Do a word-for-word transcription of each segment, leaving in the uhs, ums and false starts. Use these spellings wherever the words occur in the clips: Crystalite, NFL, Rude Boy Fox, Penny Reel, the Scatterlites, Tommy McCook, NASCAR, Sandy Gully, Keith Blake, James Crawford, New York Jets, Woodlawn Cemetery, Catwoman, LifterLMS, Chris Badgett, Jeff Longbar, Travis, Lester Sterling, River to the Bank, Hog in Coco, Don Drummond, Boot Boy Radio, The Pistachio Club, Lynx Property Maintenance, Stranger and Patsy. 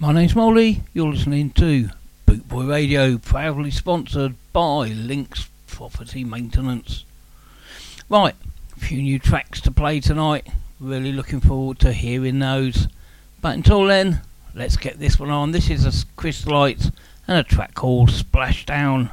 My name's Molly, you're listening to Boot Boy Radio, proudly sponsored by Lynx Property Maintenance. Right, a few new tracks to play tonight, really looking forward to hearing those. But until then, let's get this one on. This is a Crystalite and a track called Splashdown.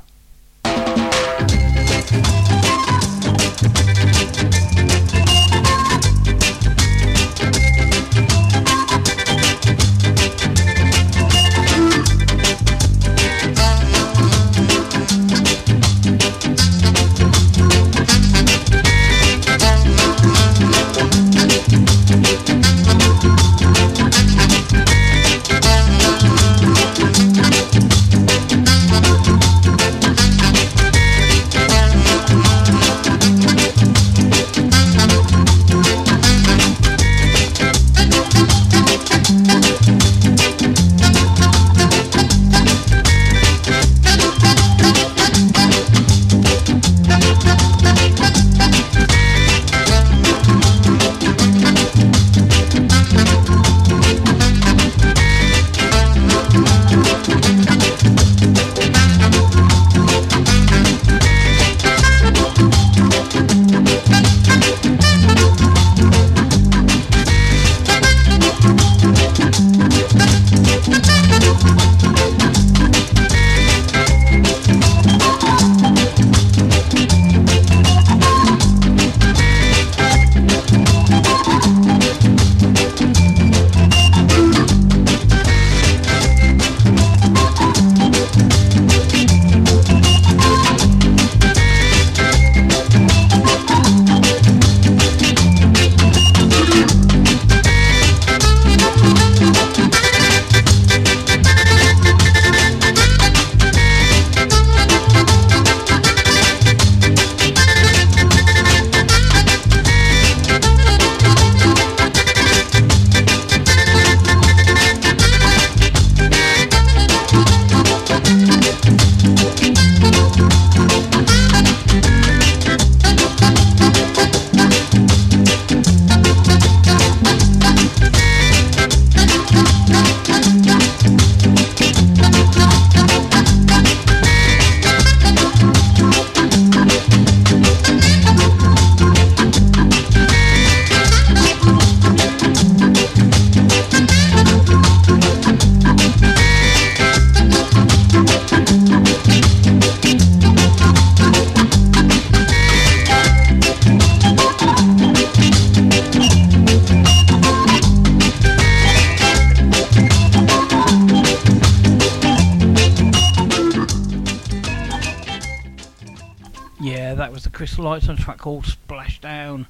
Crystalite on a track called Splashdown.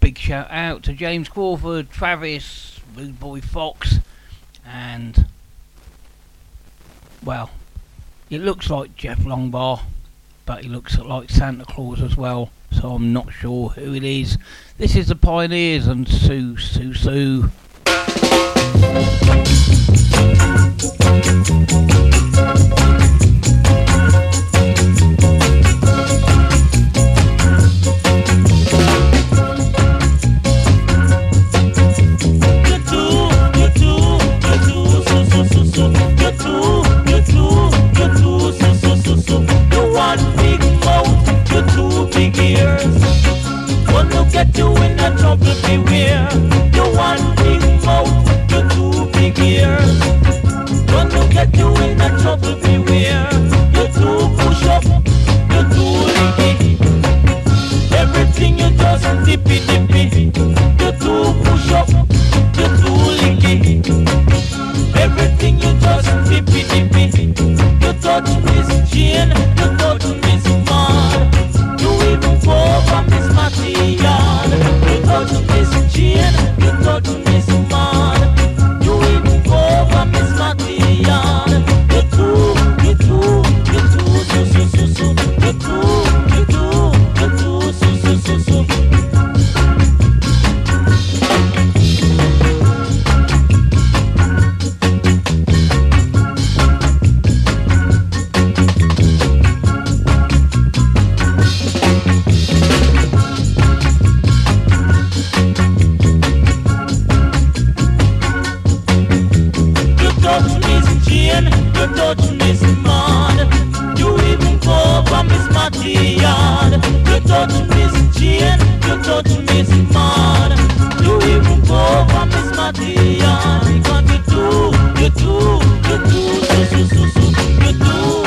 Big shout out to James Crawford, Travis, Rude Boy Fox, and well, it looks like Jeff Longbar, but he looks like Santa Claus as well, so I'm not sure who it is. This is the Pioneers and Sue Sue Sue. again, you touch Miss Maud. You even go from Miss Matty Yard. You touch Miss Jane, you touch Miss Maud. You even go from Miss Matty Yard. Because you do, you do, you do, so, so, so, so. You do.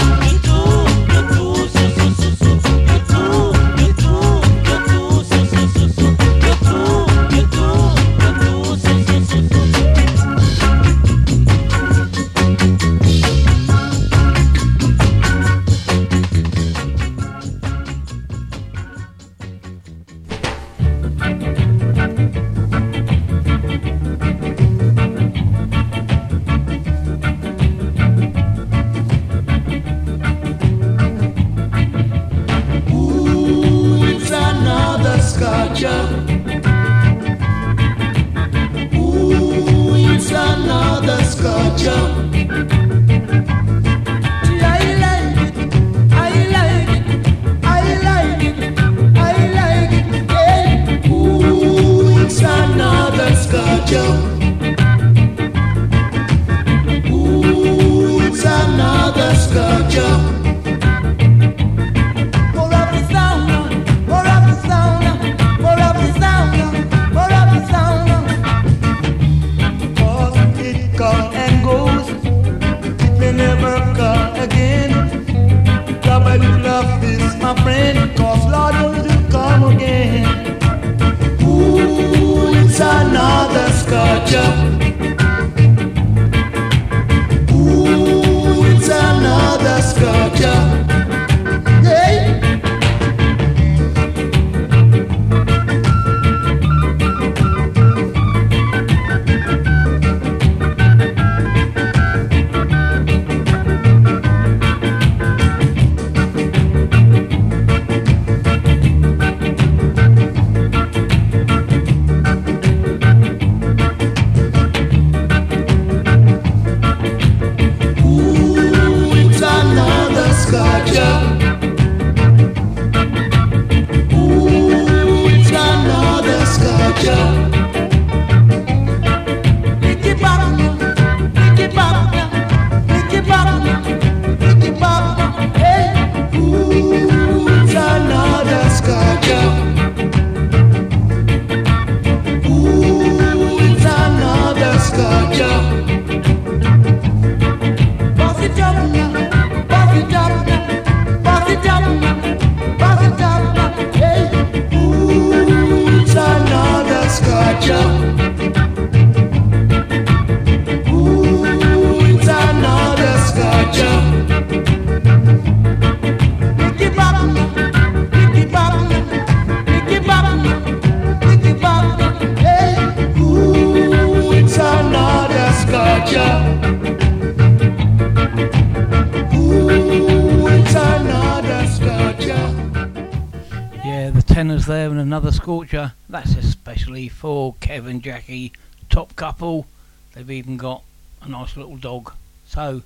Scorcher, that's especially for Kev and Jackie, top couple. They've even got a nice little dog, so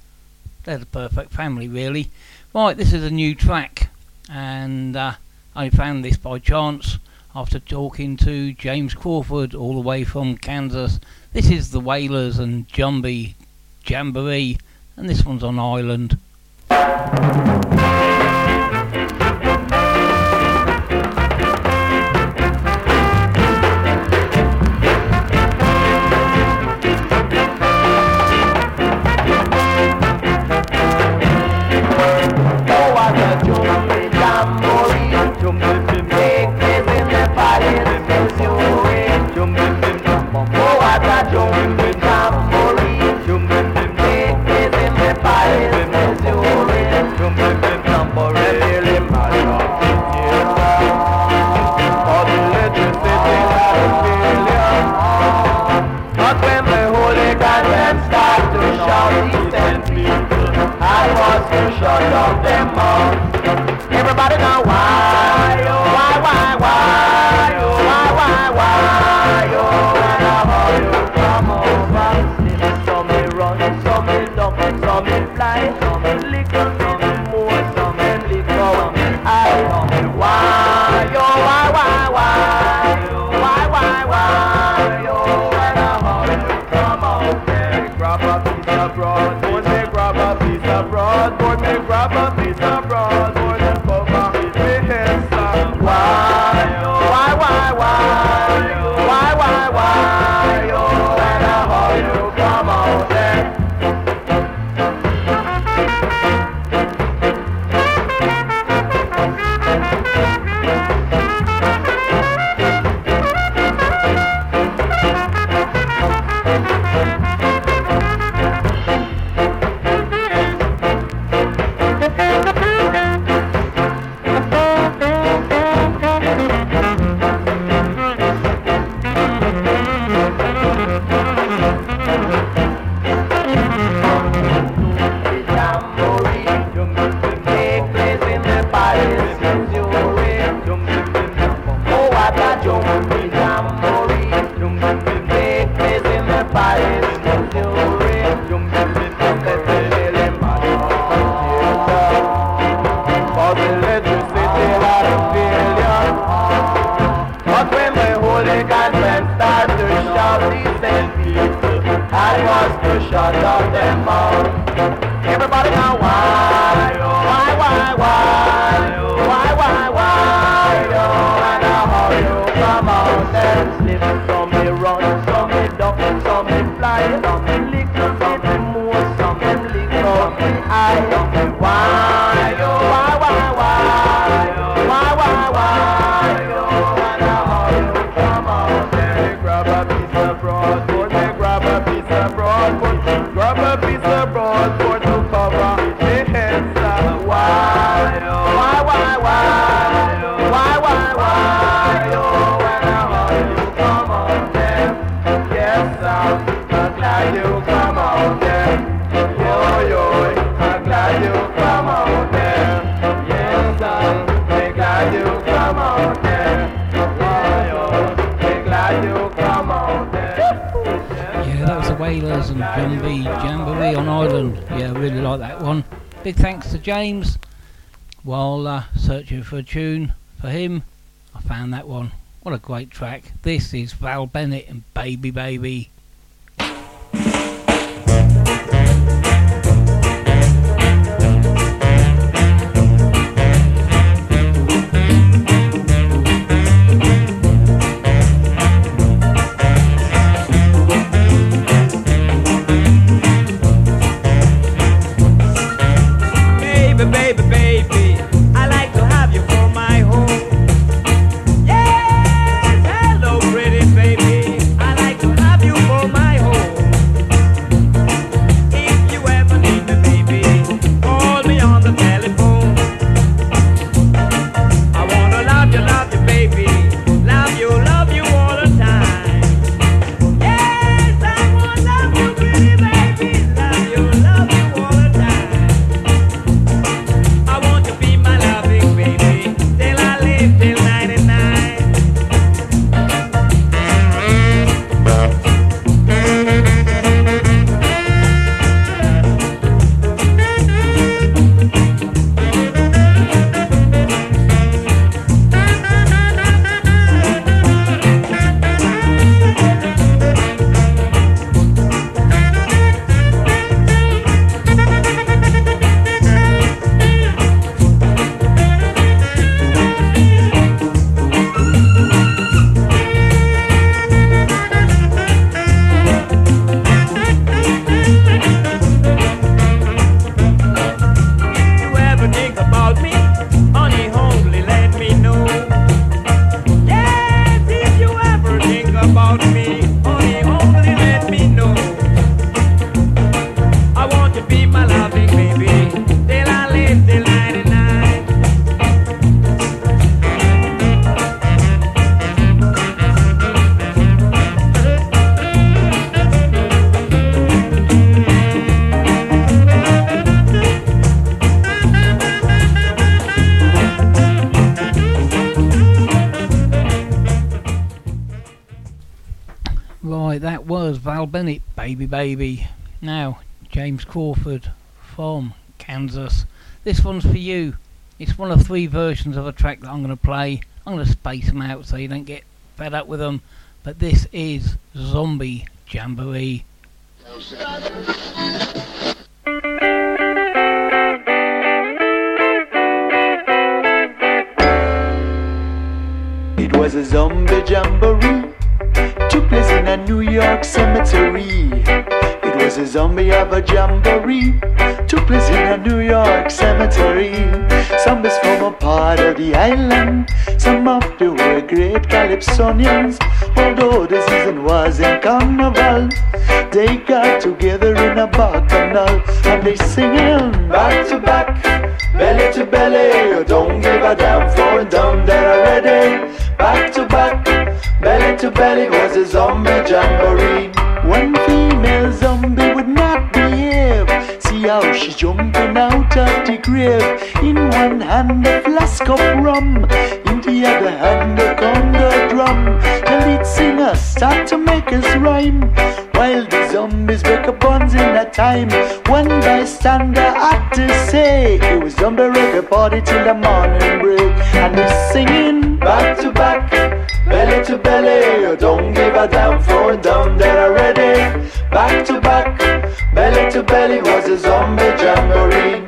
they're the perfect family really. Right, this is a new track, and uh, I found this by chance after talking to James Crawford all the way from Kansas. This is the Whalers and Jumbie Jamboree, and this one's on Island. Grab a piece of broad, properties abroad, more than four copies in some. Why, oh, why, why, why, oh, why, why, why, oh, and I hope you come out and Zombie Jamboree on Island. Yeah, really like that one. Big thanks to James. While uh, searching for a tune for him, I found that one. What a great track. This is Val Bennett and Baby Baby. Bennett, Baby Baby. Now, James Crawford from Kansas. This one's for you. It's one of three versions of a track that I'm going to play. I'm going to space them out so you don't get fed up with them. But this is Zombie Jamboree. was a zombie jamboree, took place in a New York cemetery. It was a zombie of a jamboree, took place in a New York cemetery. Zombies from a part of the island, some of them were great Calypsonians. Although the season was in carnival, they got together in a bacchanal, and they singing back to back, belly to belly, don't give a damn for and down there already. Back to back, belly to belly was a zombie jamboree. One female zombie would not behave, see how she's jumping out of the grave. In one hand a flask of rum, in the other hand a conga drum. The lead singer start to make his rhyme, while the zombies break up bonds in a time. One bystander had to say, it was zombie reggae party till the morning break. And they're singing back to back, belly to belly, don't give a damn for down there already. Back to back, belly to belly was a zombie jamboree.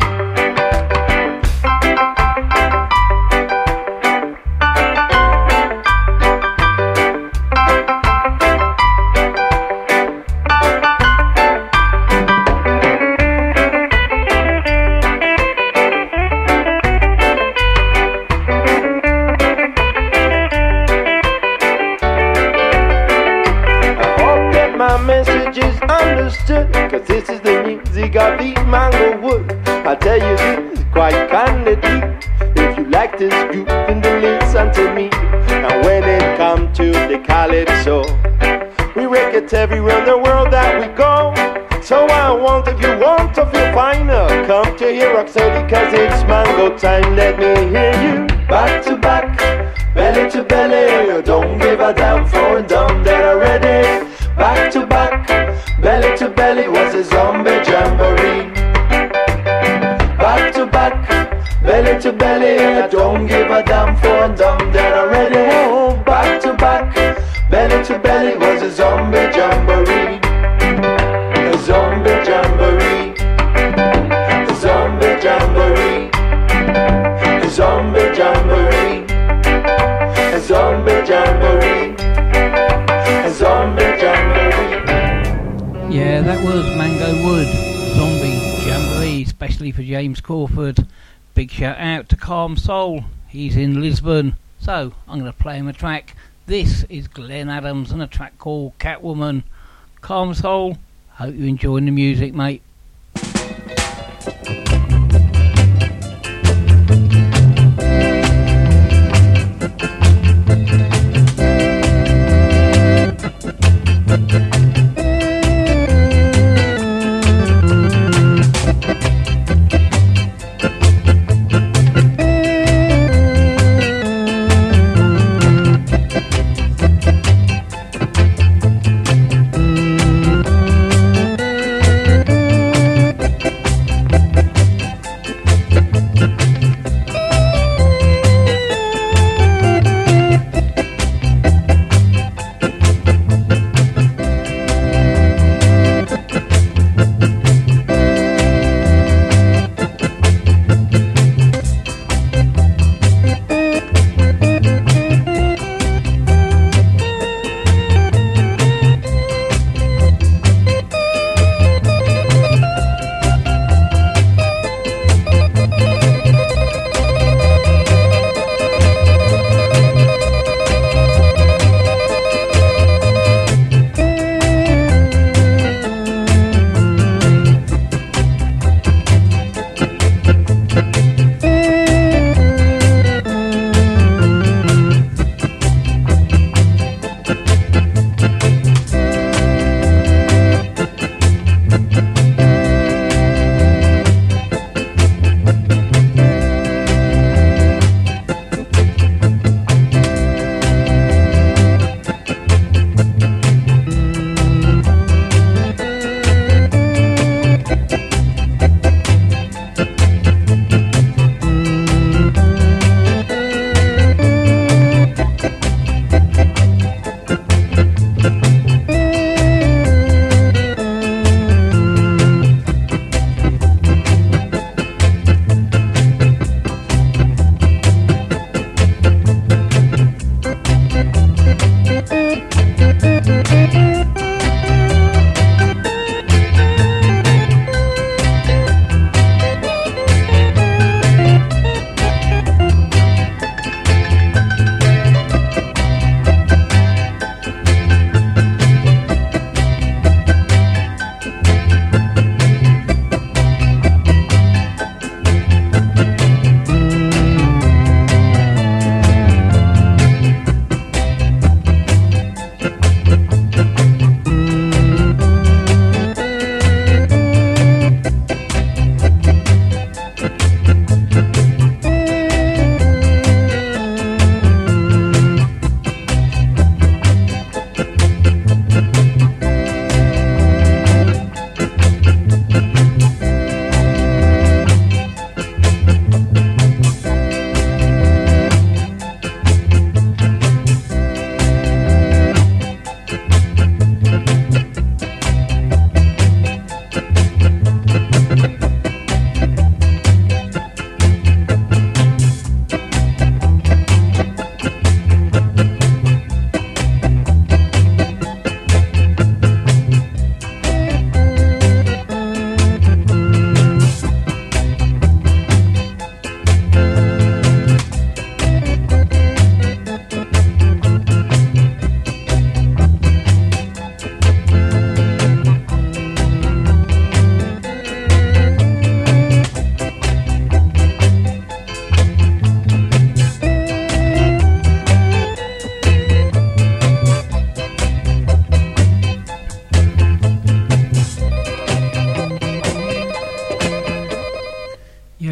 Cause this is the music of the mango wood. I tell you this quite candidly, if you like this group then listen to me. Now when it comes to the calypso, we wreck it everywhere in the world that we go. So I want, if you want to feel finer, come to here Rocksteady, cause it's mango time. Let me hear you back to back, belly to belly, don't give a damn for and down there already. Back to back, belly to belly was a zombie jamboree. Back to back, belly to belly, I don't give a damn for a dumb that already. Oh, back to back, belly to belly was a zombie jamboree. A zombie jamboree. A zombie jamboree. A zombie jamboree. A zombie jamboree. A zombie jamboree. Yeah, that was Mango Wood, Zombie Jamboree, especially for James Crawford. Big shout out to Calm Soul, he's in Lisbon, so I'm going to play him a track. This is Glenn Adams and a track called Catwoman. Calm Soul, hope you're enjoying the music, mate.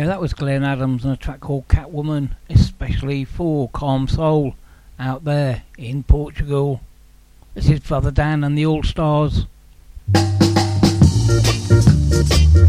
Yeah, that was Glenn Adams and a track called Catwoman, especially for Calm Soul out there in Portugal. This is Father Dan and the All Stars. Thank you.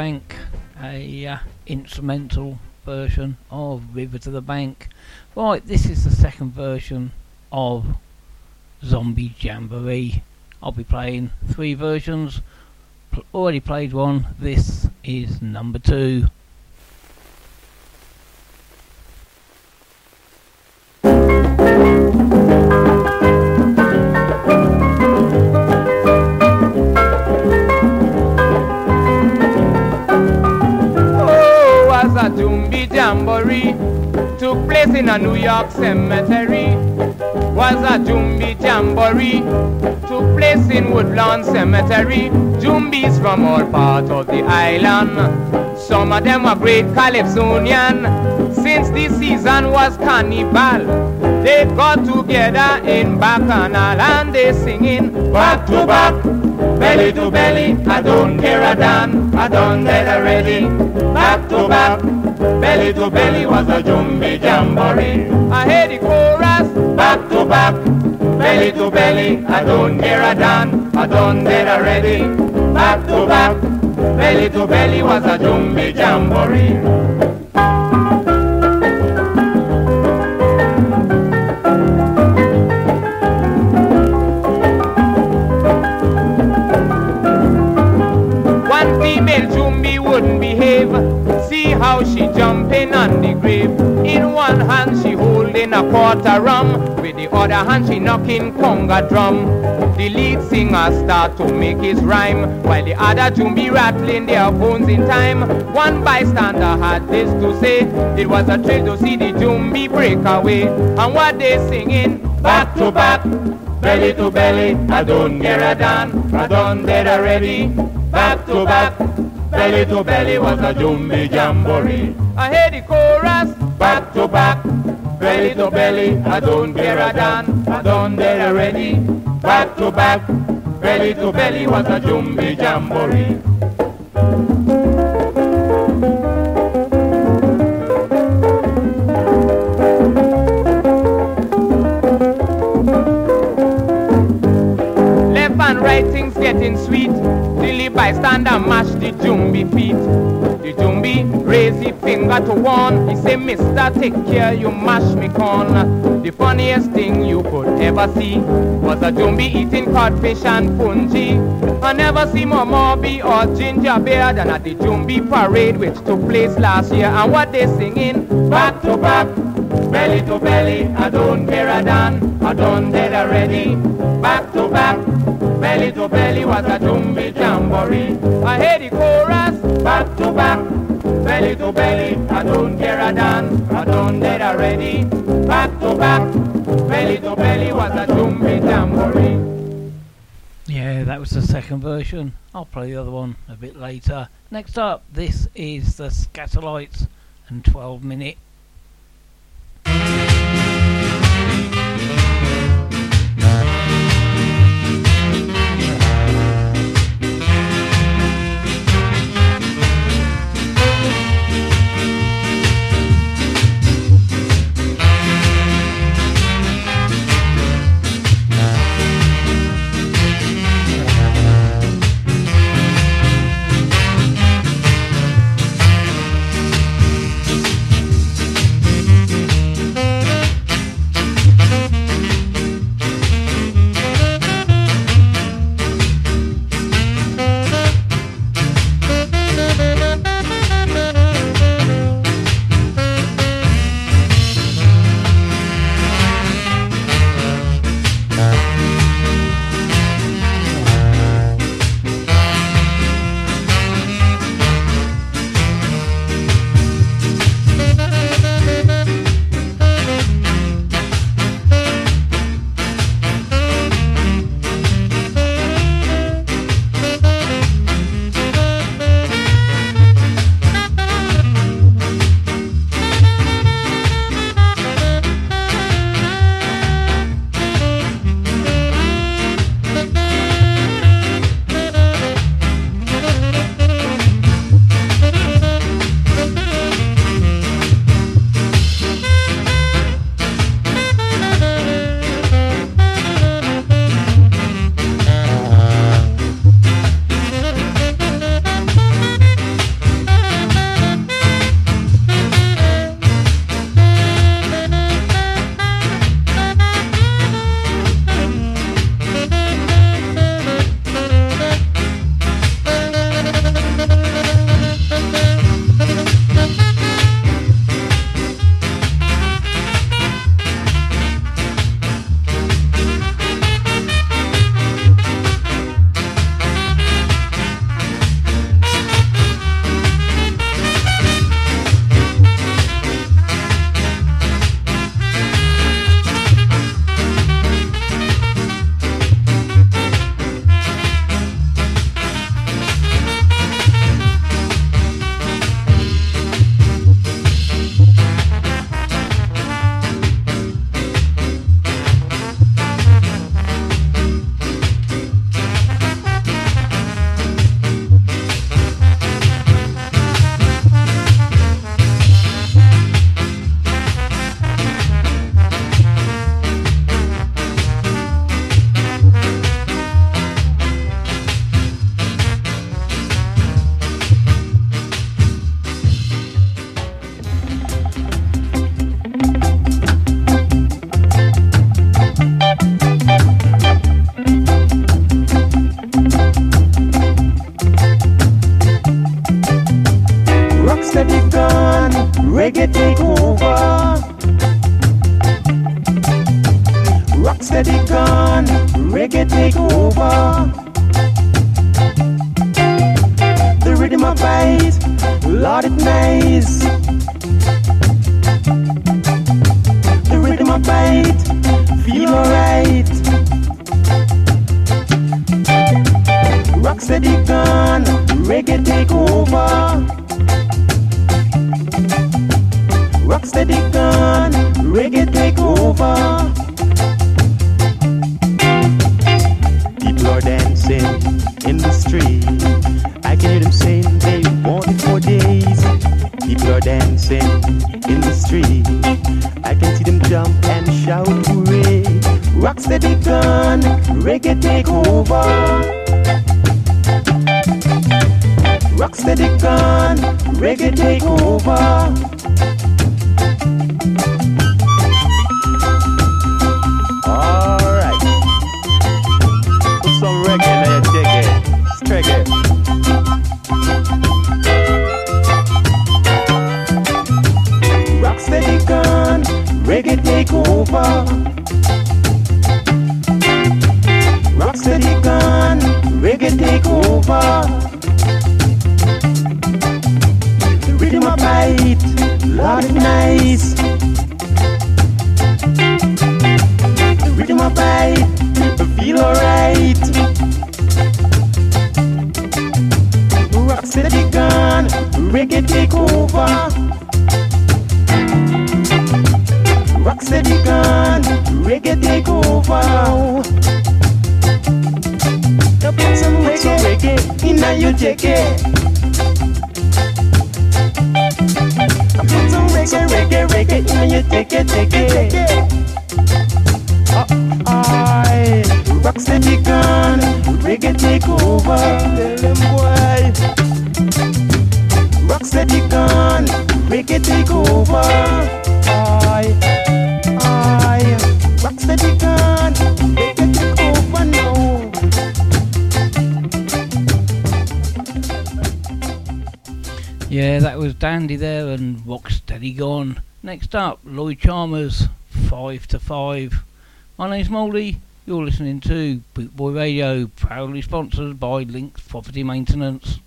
Bank, a uh, instrumental version of River to the Bank. Right, this is the second version of Zombie Jamboree. I'll be playing three versions. P- already played one. This is number two. Jumbie Jamboree took place in a New York cemetery. Was a Jumbie Jamboree took place in Woodlawn Cemetery. Jumbies from all parts of the island. Some of them were great Calypsonian. Since this season was carnival, they got together in Bacchanal and they singing back to back, belly to belly, I don't care a damn, I done that already. Back to back, belly to belly was a Jumbie Jamboree. I heard the chorus, back to back, belly to belly, I don't care a damn, I done that already. Back to back, belly to belly was a Jumbie Jamboree. See how she jumping on the grave. In one hand she holding a quarter rum, with the other hand she knocking conga drum. The lead singer start to make his rhyme, while the other Jumbie rattling their bones in time. One bystander had this to say, it was a thrill to see the Jumbie break away. And what they singing, back to back, belly to belly, I don't get a done, I done dead already. Back to back, belly to belly was a Jumbie Jamboree. I heard the chorus, back to back, belly to belly, I don't care a damn, I done that already. Back to back, belly to belly was a Jumbie Jamboree. Things getting sweet till the bystander mash the Jumbie feet. The Jumbie raised his finger to warn. He say, mister, take care, you mash me corn. The funniest thing you could ever see was a Jumbie eating codfish and fungi. I never see more Morby or ginger beer than at the Jumbie parade which took place last year. And what they singing, back to back, belly to belly, I don't care a damn, I done dead already. Back to back, belly to belly was a Jumbie Jamboree. I heard the chorus, back to back, belly to belly, I don't care a damn, I done dead already. Back to back, belly to belly was a Jumbie Jamboree. Yeah, that was the second version. I'll play the other one a bit later. Next up, this is the Scatterlites and twelve minute. they can take over the rhythm of bass. Lord, it's nice. The rhythm of bass, feel alright. Rocksteady gone, reggae take over. Rocksteady gone, reggae take over. People are dancing in the street. I can hear them saying they want it for days. People are dancing in the street. I can see them jump and shout hooray. Rocksteady gone, reggae take over. Rocksteady gone, reggae take over. Reggae take over. Rocksteady gone, reggae take over. The rhythm of bite, Lord is nice. The rhythm of bite, feel alright. Rocksteady gone, reggae take over. Rocksteady gone, reggae take over. Now put some reggae, reggae in a your jacket. Put some reggae, reggae, reggae in a your jacket, jacket, jacket. Aye, rocksteady gone, reggae take over. Tell them why. Rocksteady gone, reggae take over. Aye. Rocksteady gone, they can take over now. Yeah, that was Dandy there and Rocksteady Gone. Next up, Lloyd Chalmers, five to five. My name's Moldy, you're listening to Boot Boy Radio, proudly sponsored by Lynx Property Maintenance.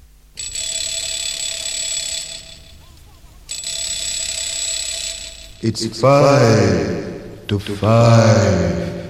It's, it's five. To five.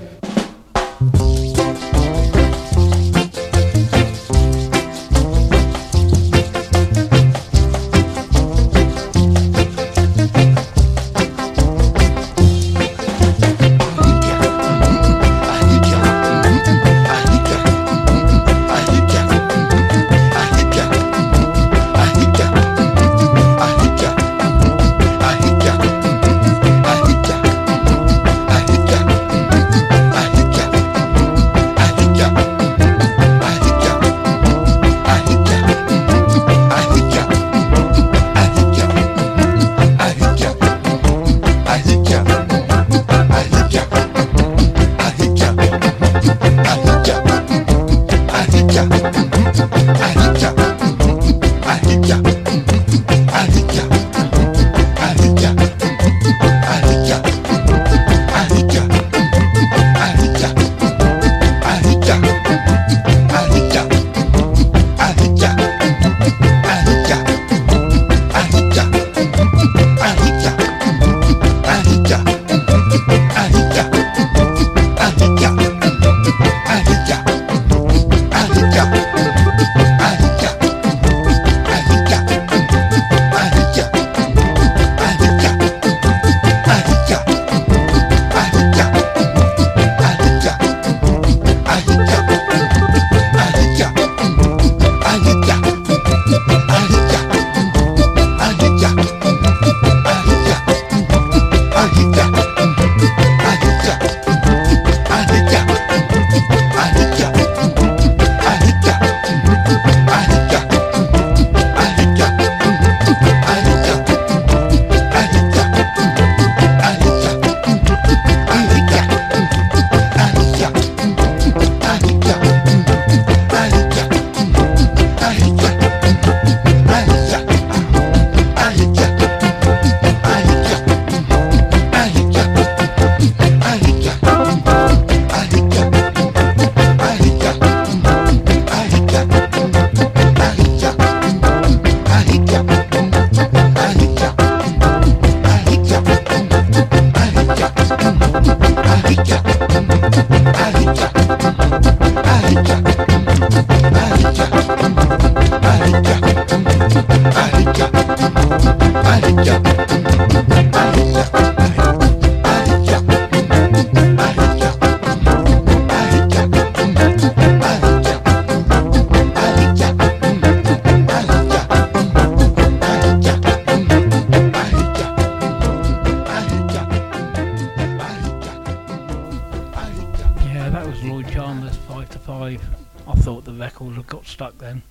five to five. I thought the record had got stuck then.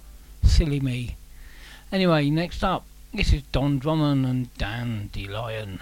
Silly me. Anyway, next up, this is Don Drummond and Dan DeLeon.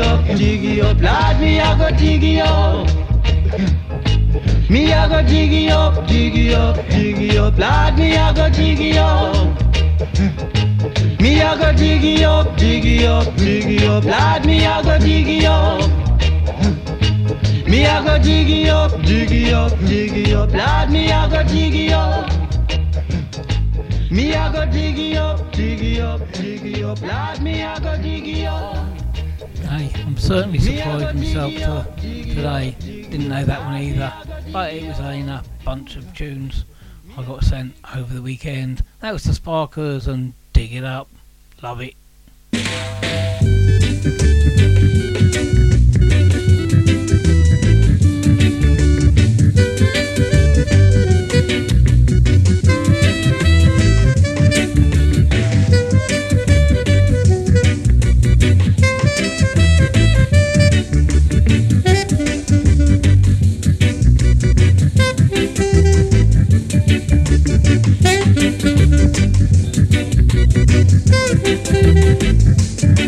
And dig it up. Love it. Thank you.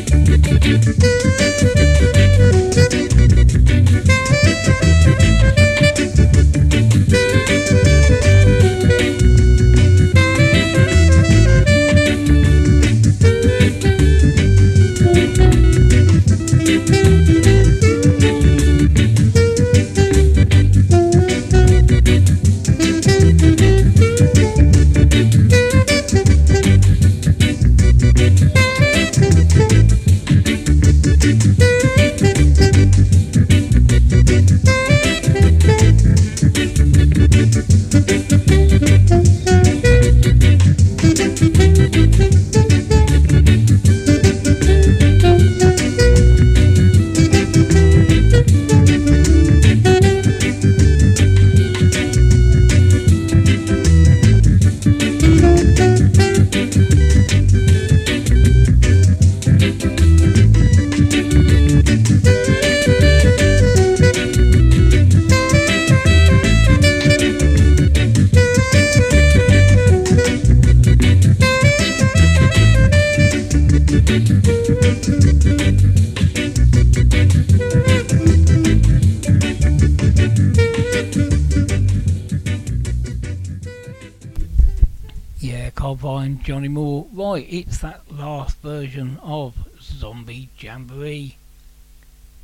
there, Cobvine, Johnny Moore. Right, it's that last version of Zombie Jamboree.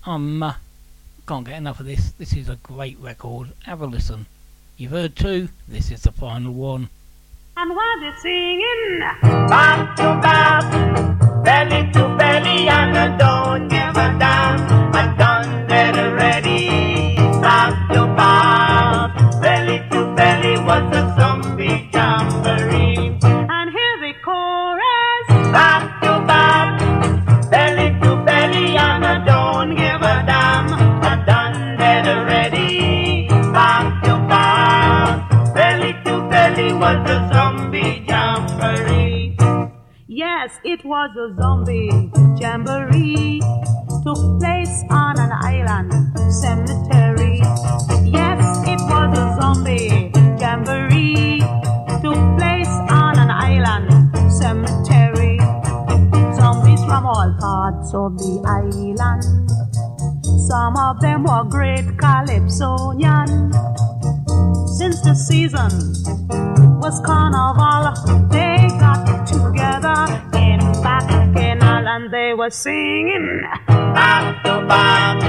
Um, uh, can't get enough of this. This is a great record. Have a listen. You've heard two. This is the final one. And while they're singing, bop to bop, belly to belly, and I don't give a damn. I've done that already. Bop to bop, belly to belly, was a zombie jamboree. And here's the chorus. Bop to bop, belly to belly, and I don't give a damn. I've done that already. Bop to bop, belly to belly, was a zombie. Yes, it was a zombie jamboree, took place on an island cemetery. Yes, it was a zombie jamboree, took place on an island cemetery. Zombies from all parts of the island, some of them were great Calypsonian. Since the season was carnival, they got together in back canal and they were singing. Bop to bop,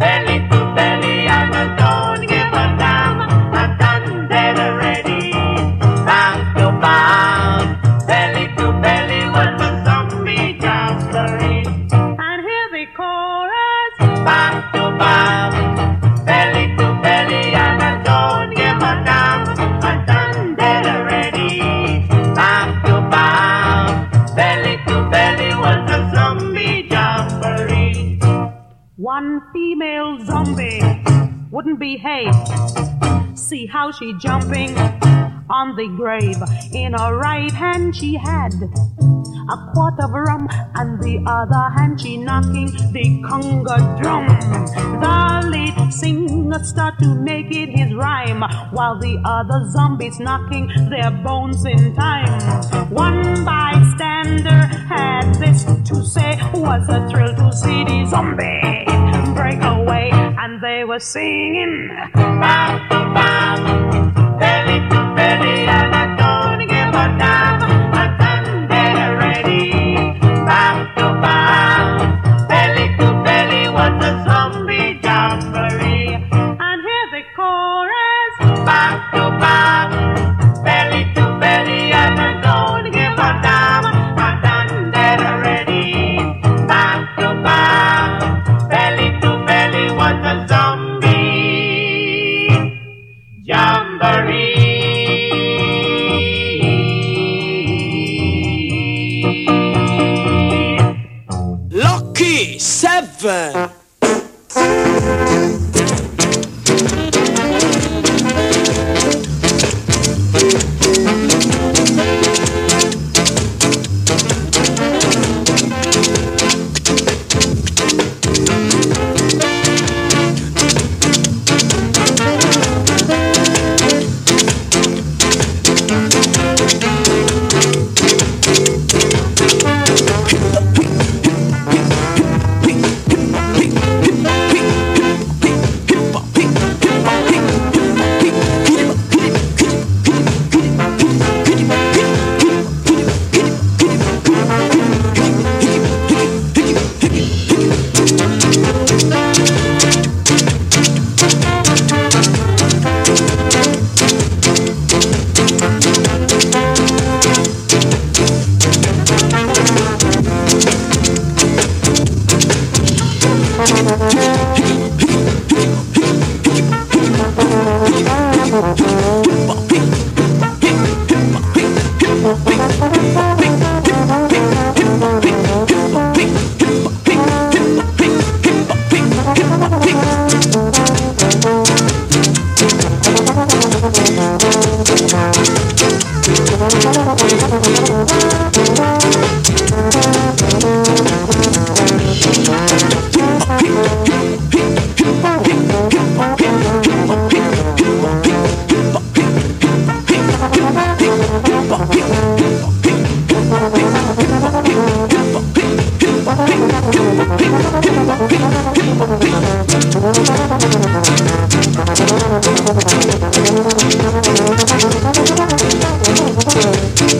belly to belly, and I don't give a damn. I've done that already. Bop to bop, belly to belly, was the zombie jamboree. And here the chorus. Bop to bop, belly to belly, and I don't give a damn. I've done that already. Bop to bop. One female zombie wouldn't behave. See how she jumping on the grave. In her right hand she had a quart of rum, and the other hand she knocking the conga drum. The lead singer start to make it his rhyme, while the other zombies knocking their bones in time. One bystander had this to say, was a thrill to see the zombie break away. And they were singing, bop to bop, belly to belly, and I don't give a damn. I've done that already. Bop to bop, belly to belly, was a zombie jamboree. And hear the chorus. Bop to bop, belly to belly, and I don't give a damn. I've done that already. Bop to bop, belly to belly, was a zombie jamboree. Seven. Thank you.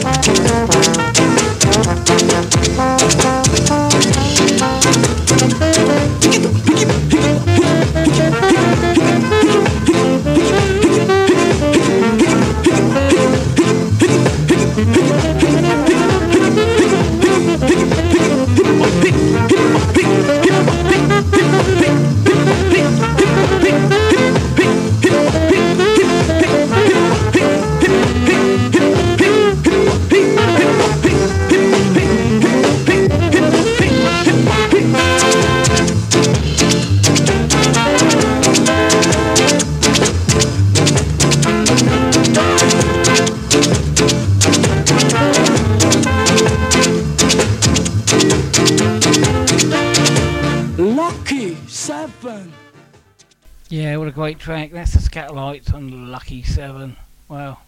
Track. That's the Scatterlites on Lucky Seven. Well,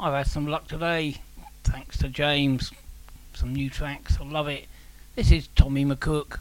I've had some luck today, thanks to James. Some new tracks, I love it. This is Tommy McCook.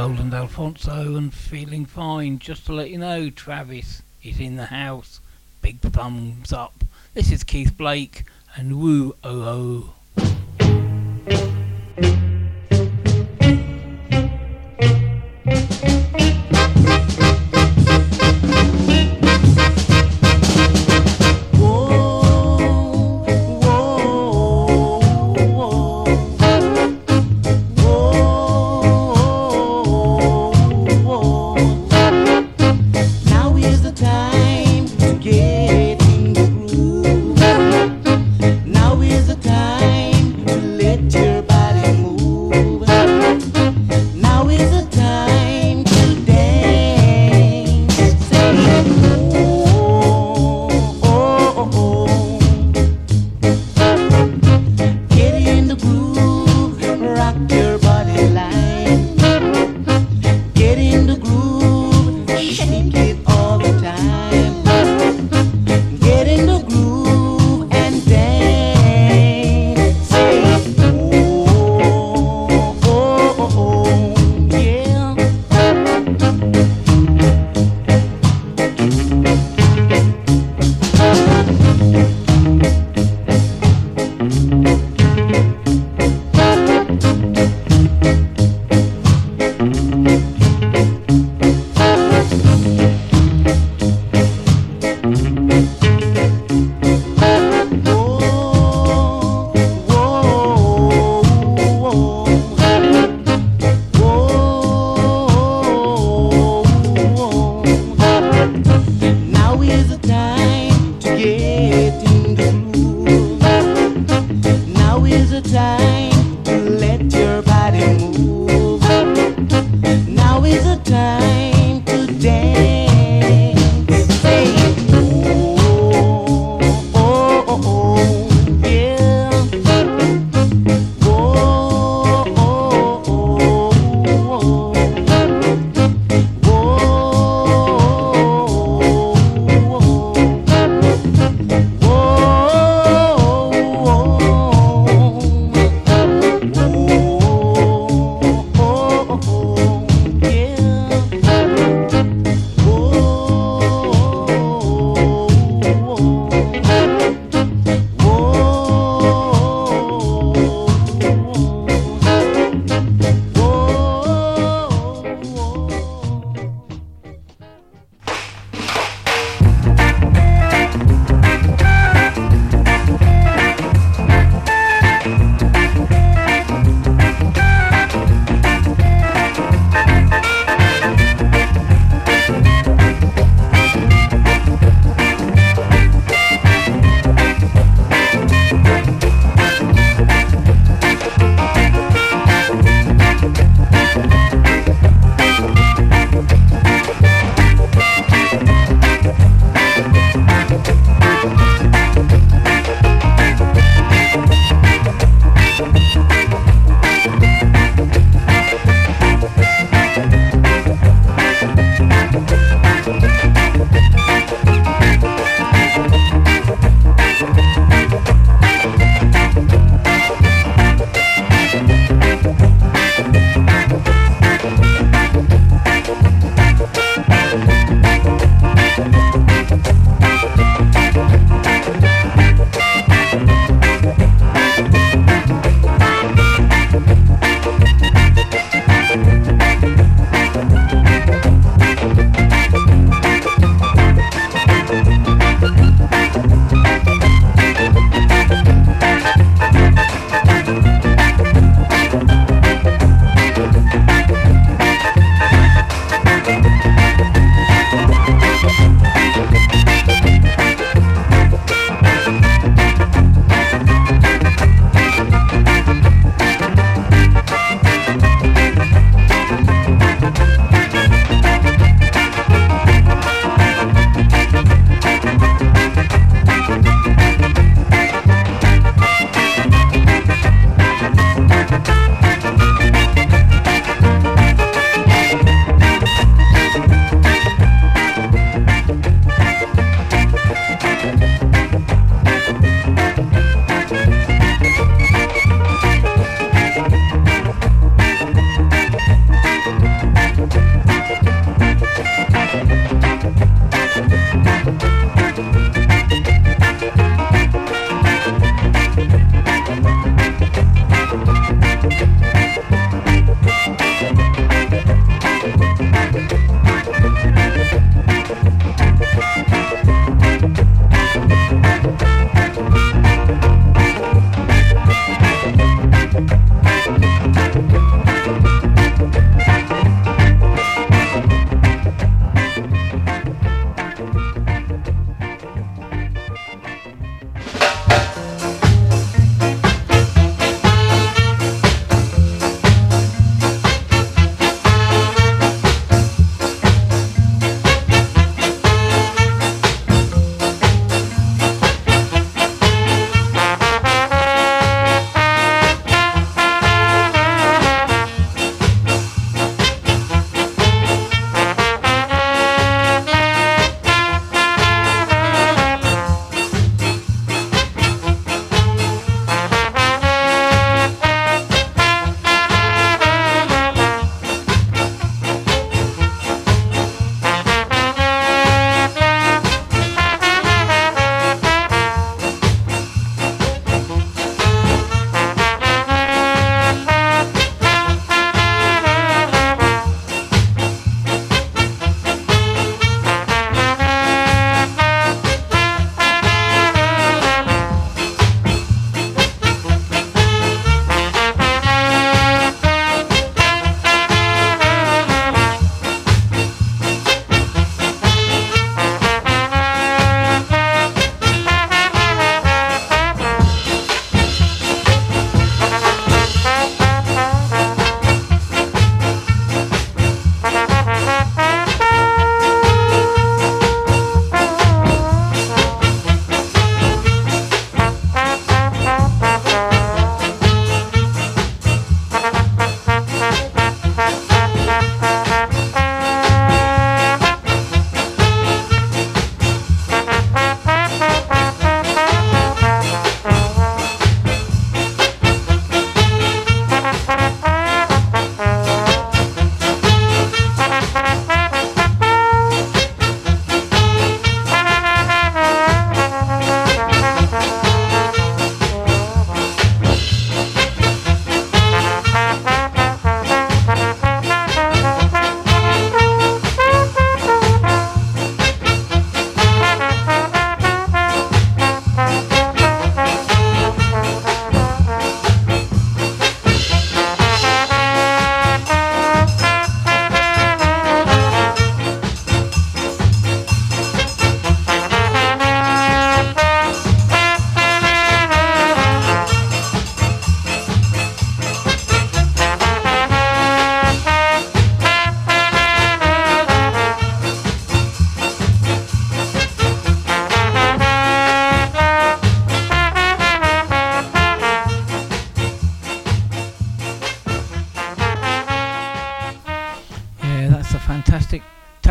Old and Alfonso and feeling fine. Just to let you know, Travis is in the house. Big thumbs up. This is Keith Blake and Woo Oh Oh.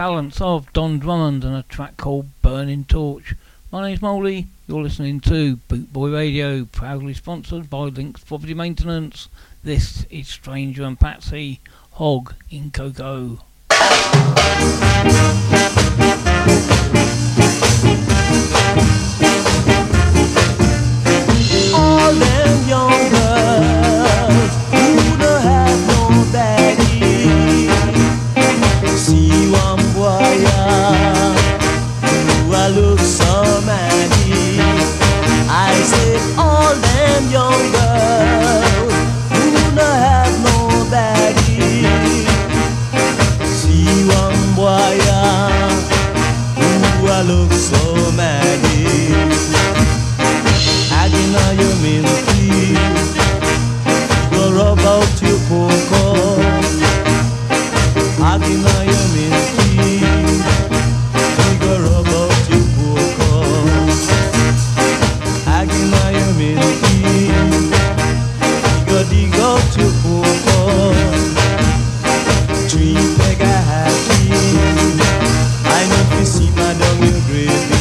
talents of Don Drummond and a track called Burning Torch. My name's Molly, you're listening to Boot Boy Radio, proudly sponsored by Lynx Property Maintenance. This is Stranger and Patsy, Hog in Coco. All them young girls who don't have no daddy, see one boy who I look so manly. I said all them young girls. Look so maggie. I didn't know you mean to go rub out your poco. I didn't know you mean to go rub out your poco. I didn't know you mean to go dig out your poco. Three peg I happy. I know you see my dog in gravy.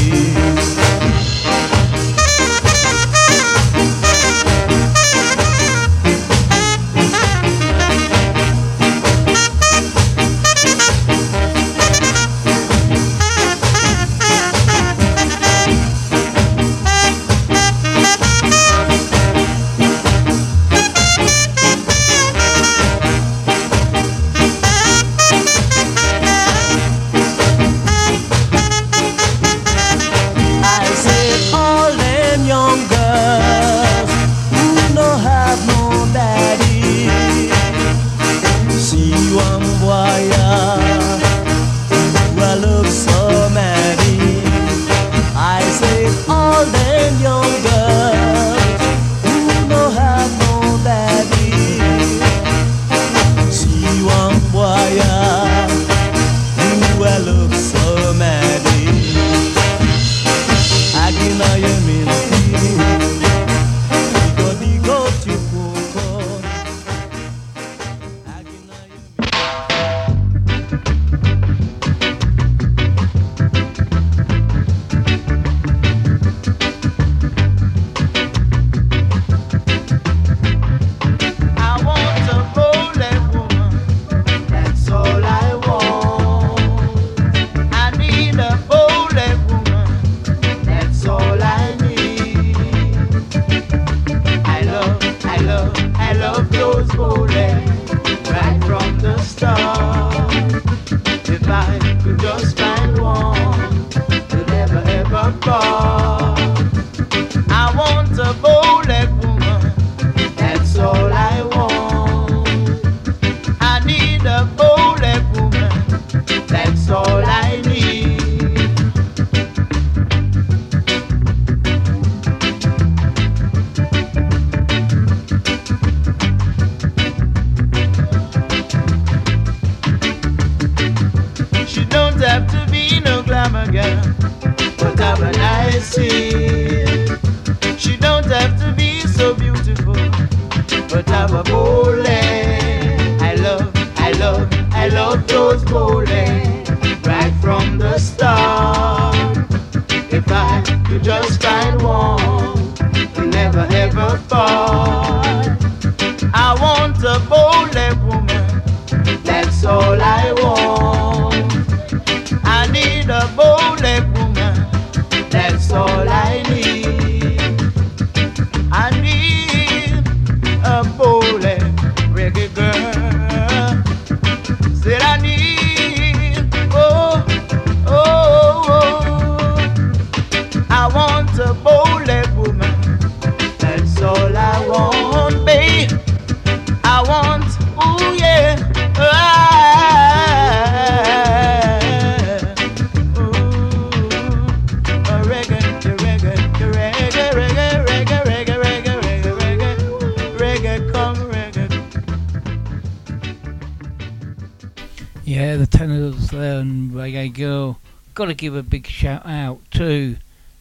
Give a big shout out to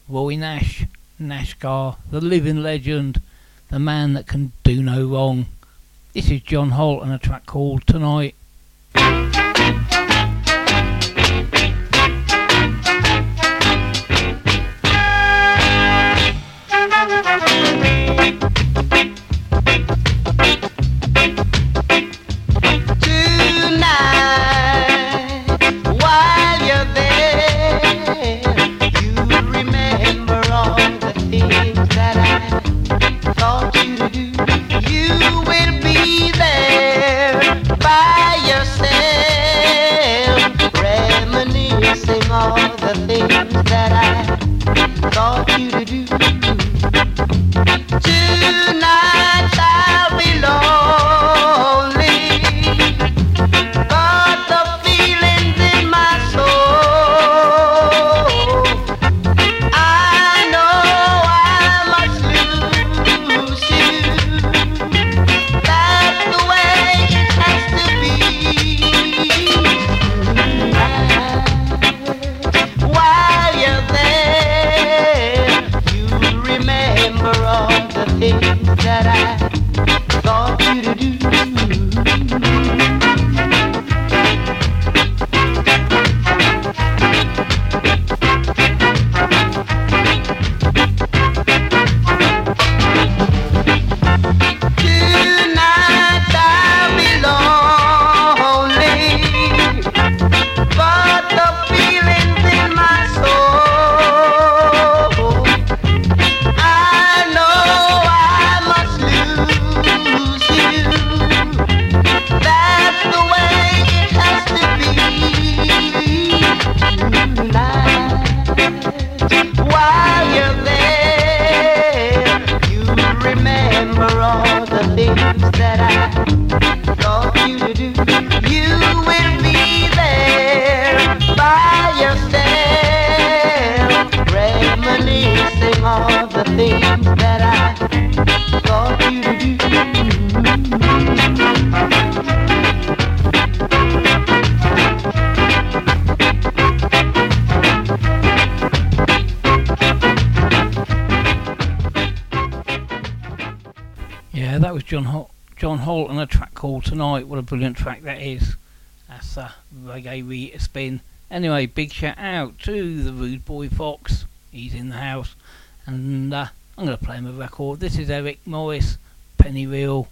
Roy Nash, NASCAR, the living legend, the man that can do no wrong. This is John Holt and a track called Tonight. John Holt, John Holt on a track called Tonight. What a brilliant track that is. That's a reggae wee a spin. Anyway, big shout out to the Rude Boy Fox. He's in the house. And uh, I'm going to play him a record. This is Eric Morris, Penny Reel.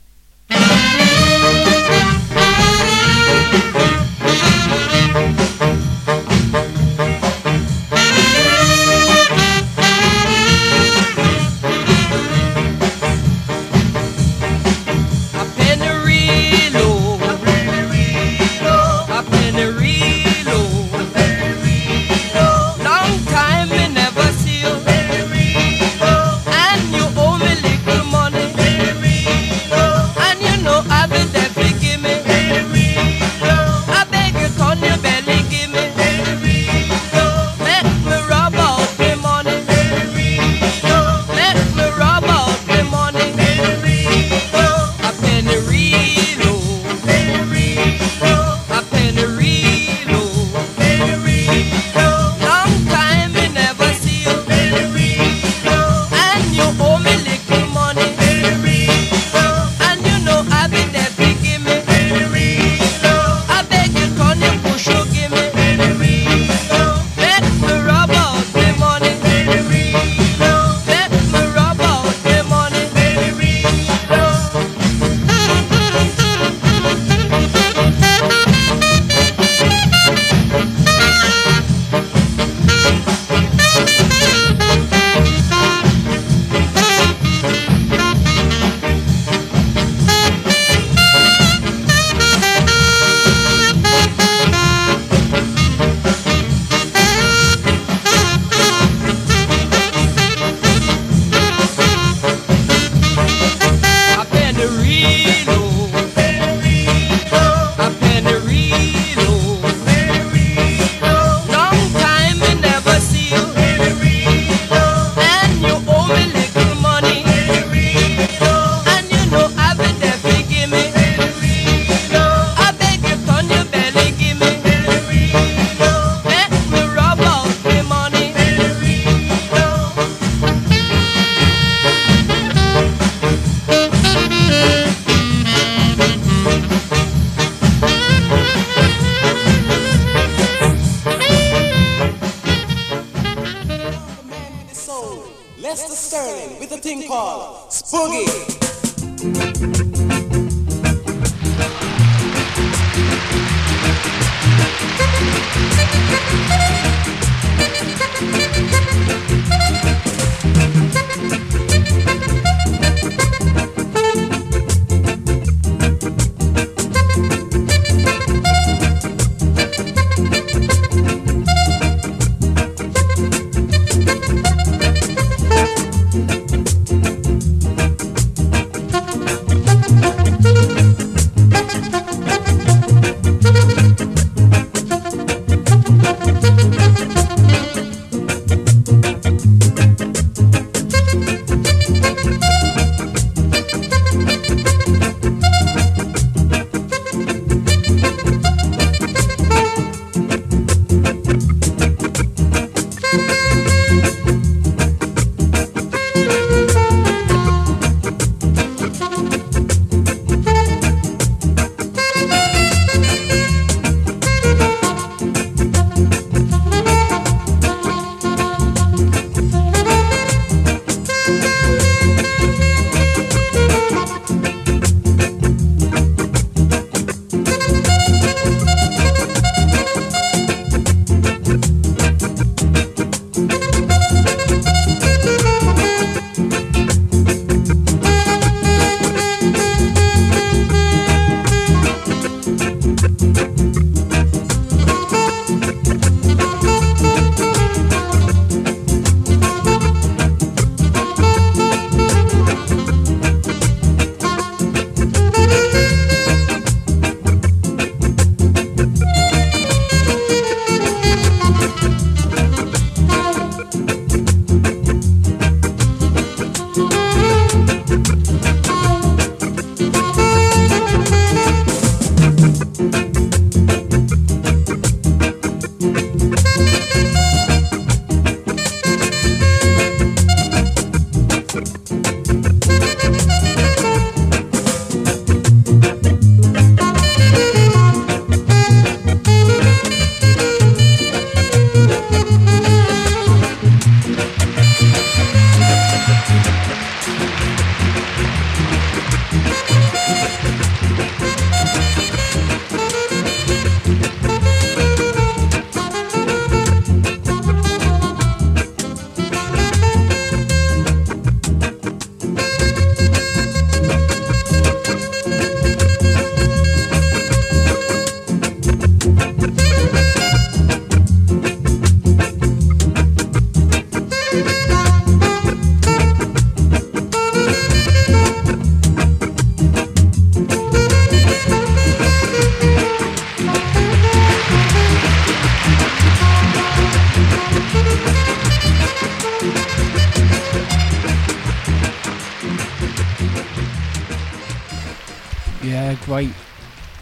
Yeah, great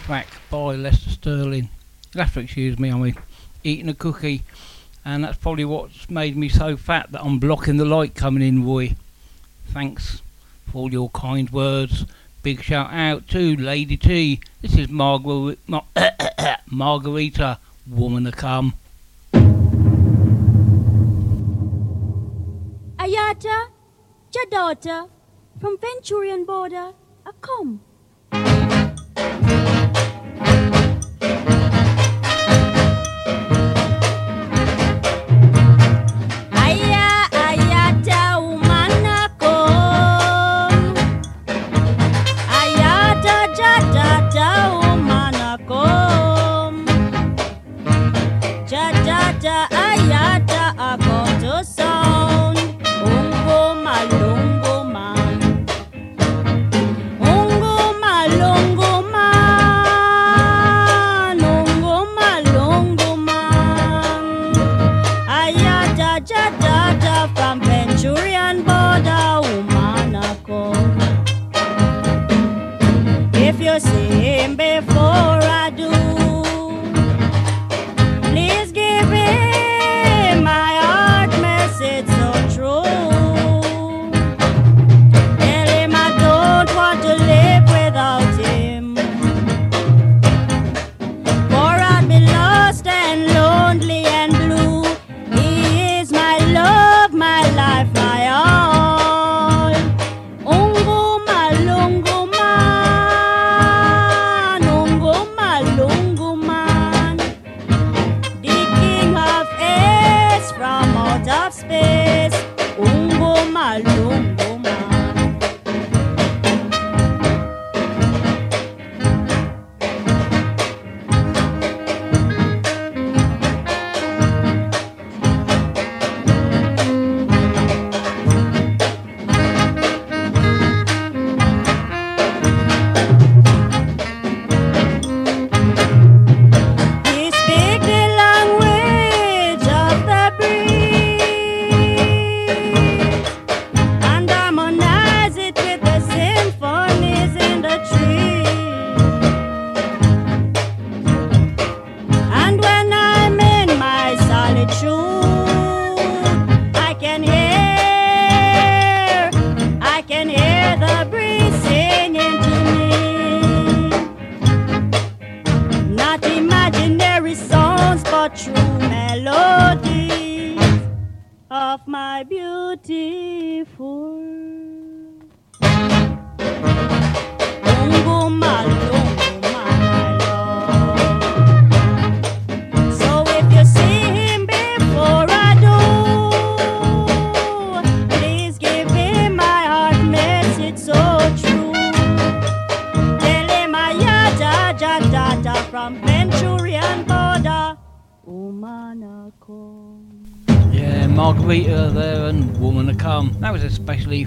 track by Lester Sterling. You'll have to excuse me, I'm eating a cookie, and that's probably what's made me so fat that I'm blocking the light coming in, Roy. Thanks for all your kind words. Big shout out to Lady T. This is Margar- Mar- Margarita, woman to come. Ayata, Jadota, from Venturian border, a come.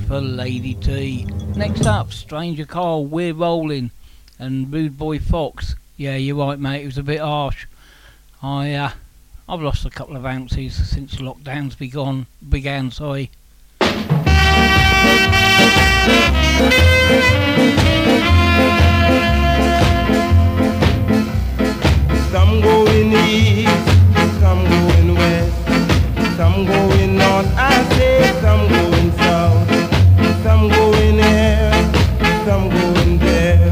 For Lady T. Next up, Stranger Carl, We're Rolling, and Rude Boy Fox. Yeah, you're right, mate, it was a bit harsh. I, uh, I've lost a couple of ounces since lockdown's begun, began, sorry. Some going east, some going west, some going north, I say some going. Some going here, some going there,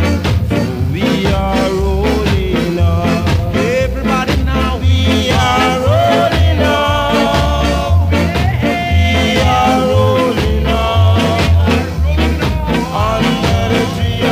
so we are rolling up. Everybody now, we are rolling up. We are rolling up. Under the tree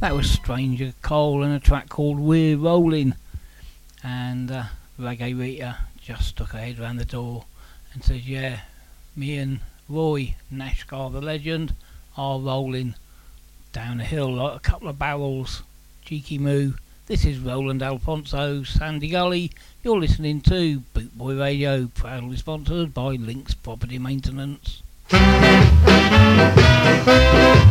That was Stranger Cole and a track called We're Rolling. And uh, Reggae Rita just stuck her head round the door and says, yeah, me and Roy NASCAR the legend are rolling down the hill like a couple of barrels. Cheeky moo. This is Roland Alfonso, Sandy Gully. You're listening to Boot Boy Radio, proudly sponsored by Lynx Property Maintenance. Thank you.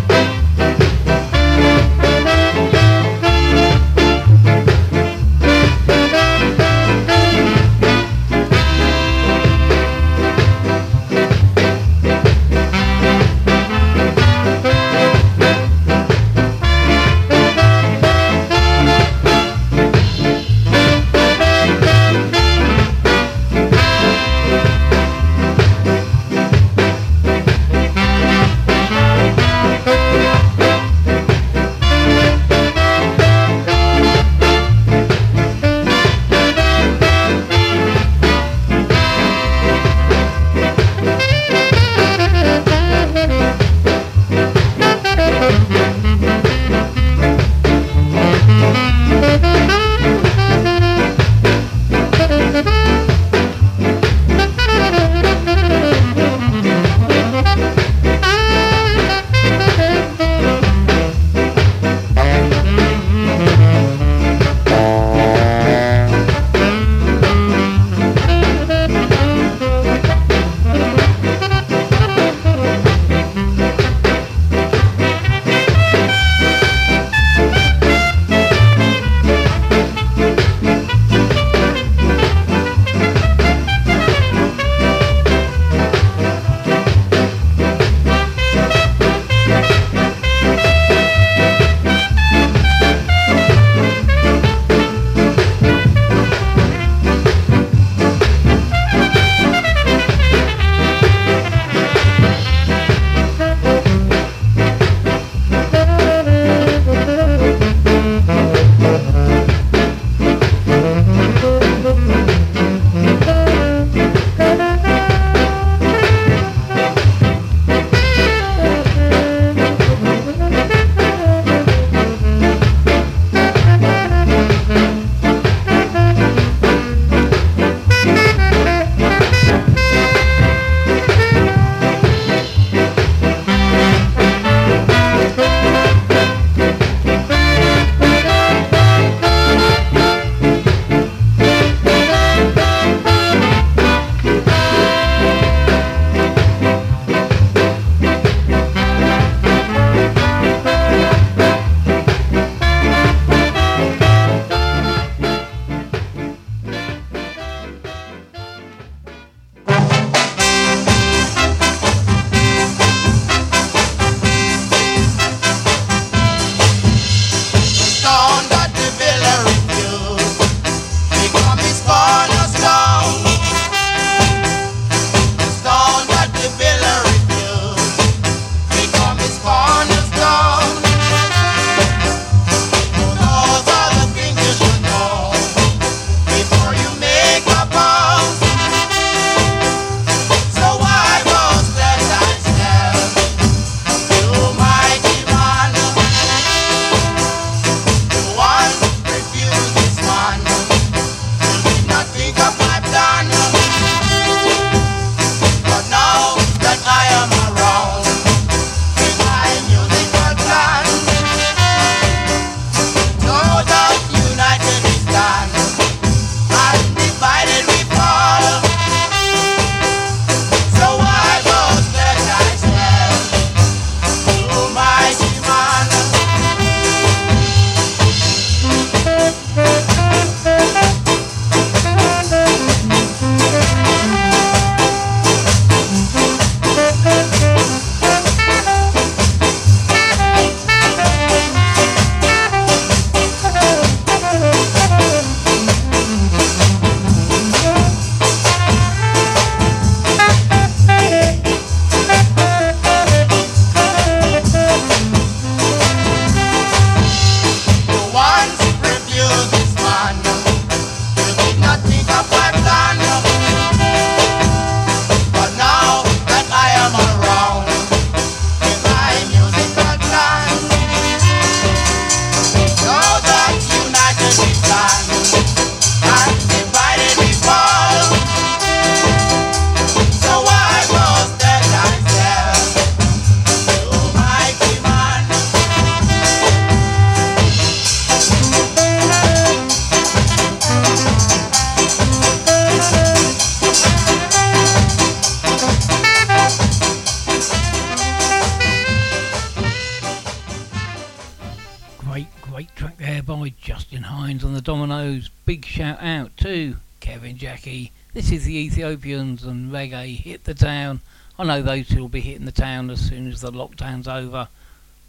Great track there by Justin Hines on the Dominoes. Big shout out to Kevin Jackie. This is the Ethiopians and Reggae Hit the Town. I know those two will be hitting the town as soon as the lockdown's over.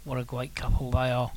What a great couple they are.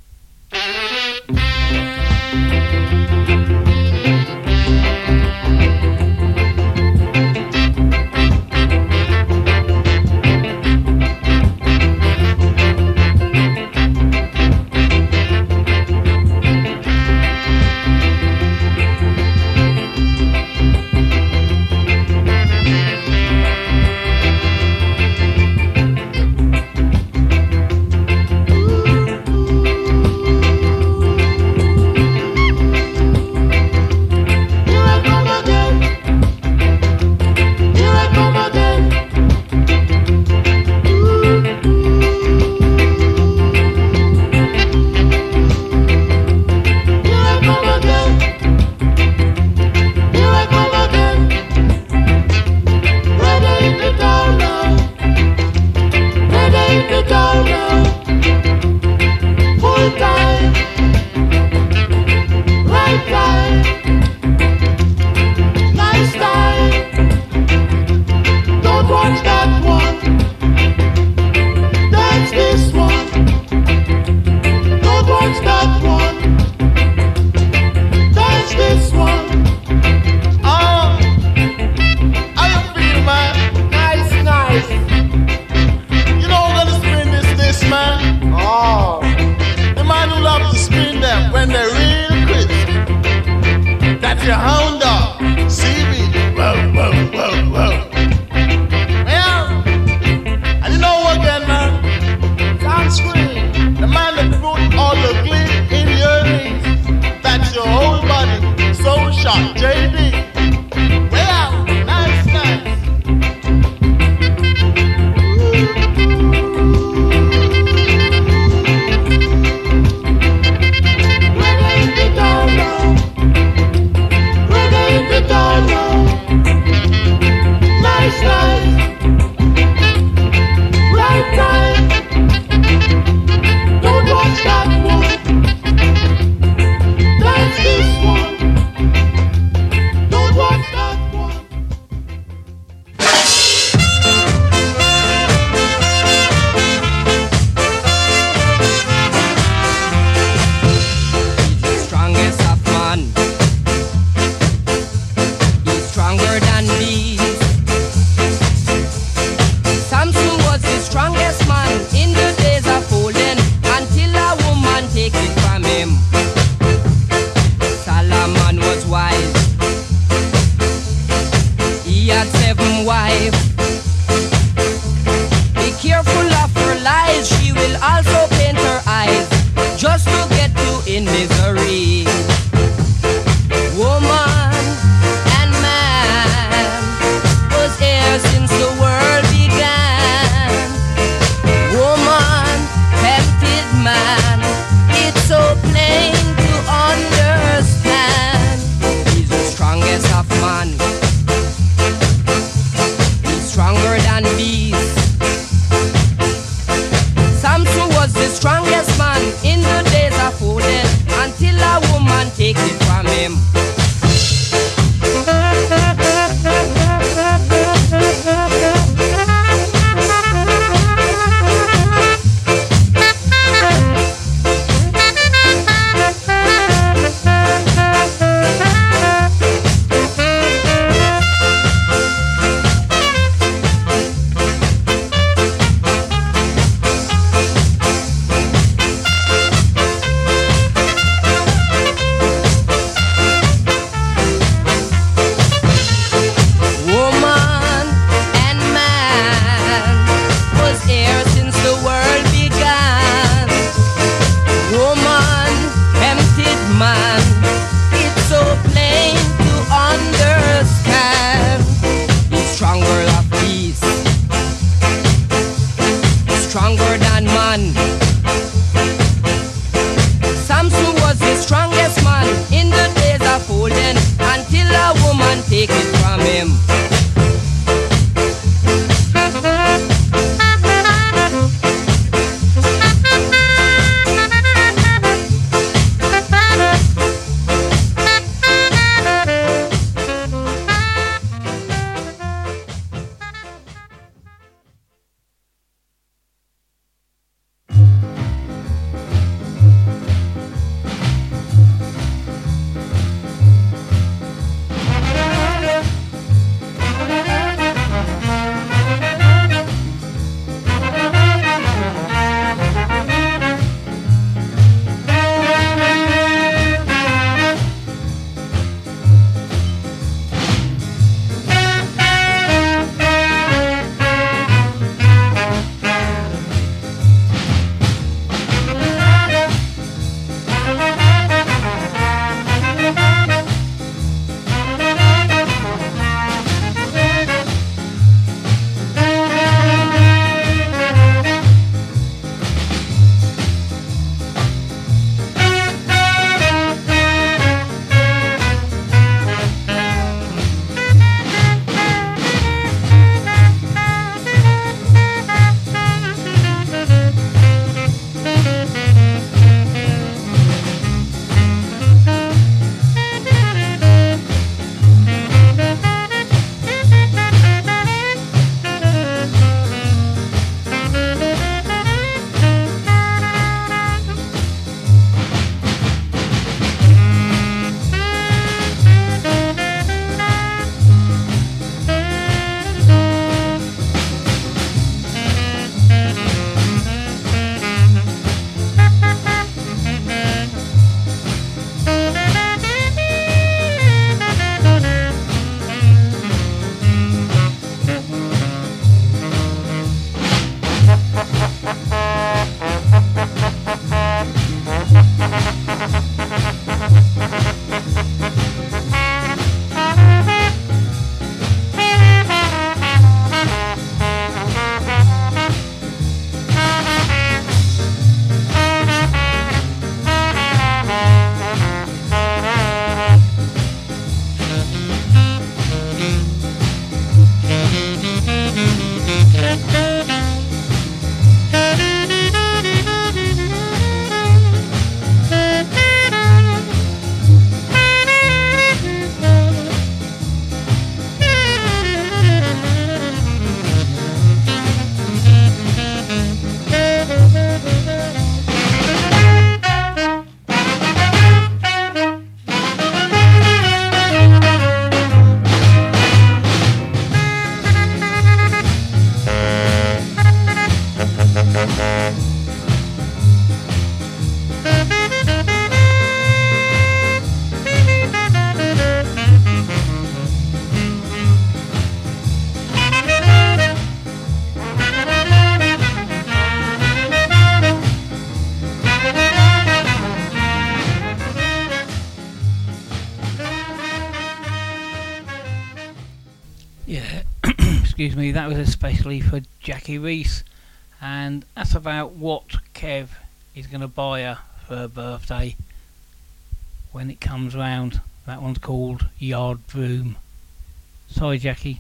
excuse me, that was especially for Jackie Reese. And that's about what Kev is going to buy her for her birthday when it comes round. That one's called Yard Vroom. Sorry, Jackie.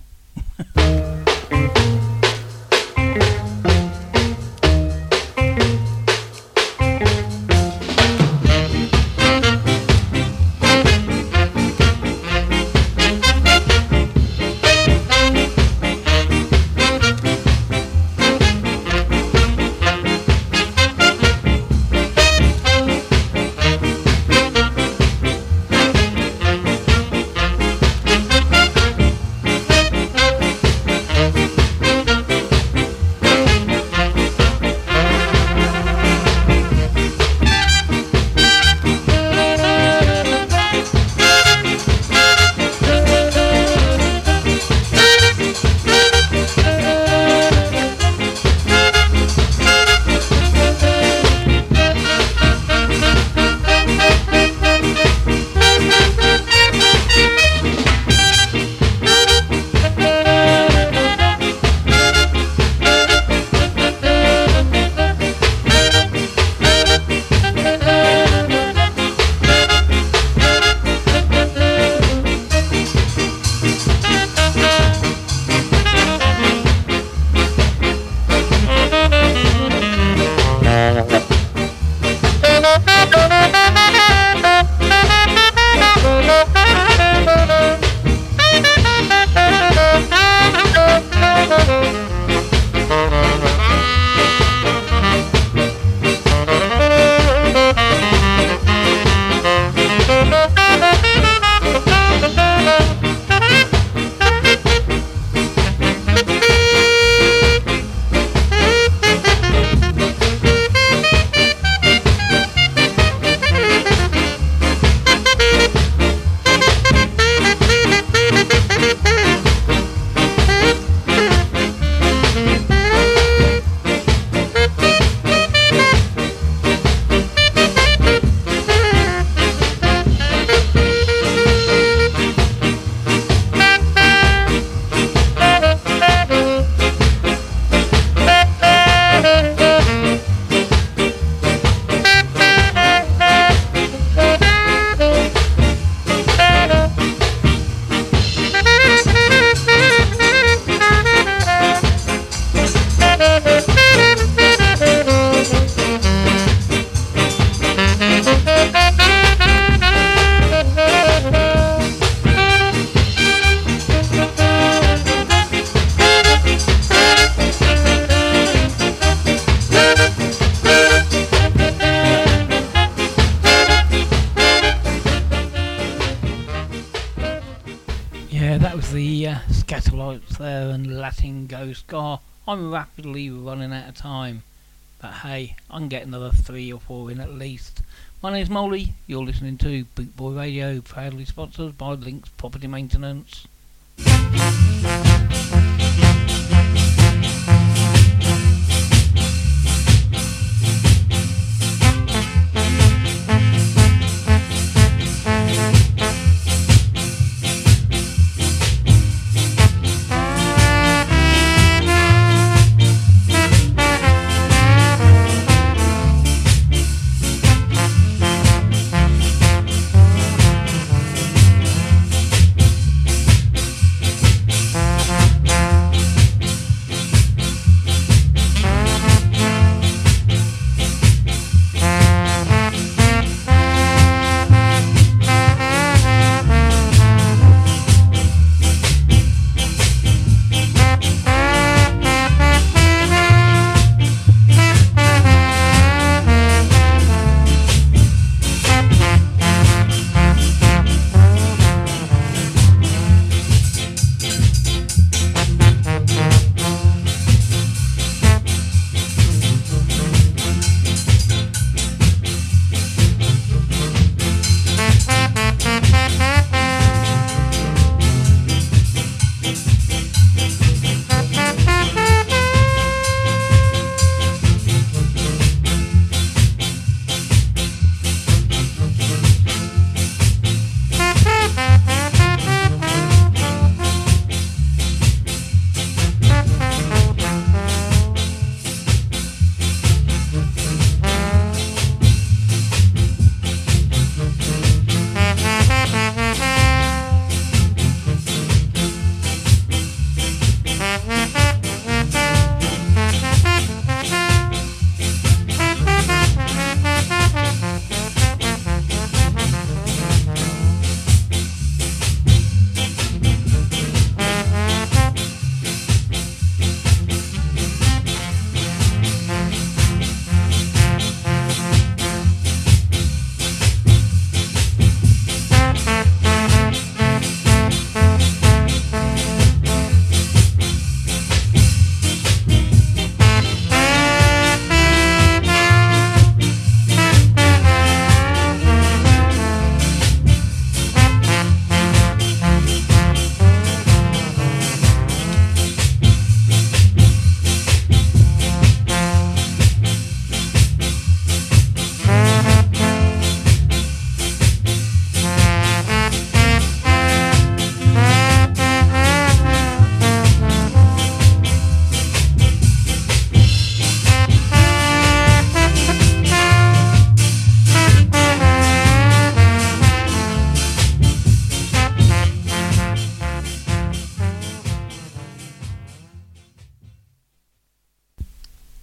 Running out of time, but hey, I can get another three or four in at least. My name's Molly, you're listening to Boot Boy Radio, proudly sponsored by Lynx Property Maintenance.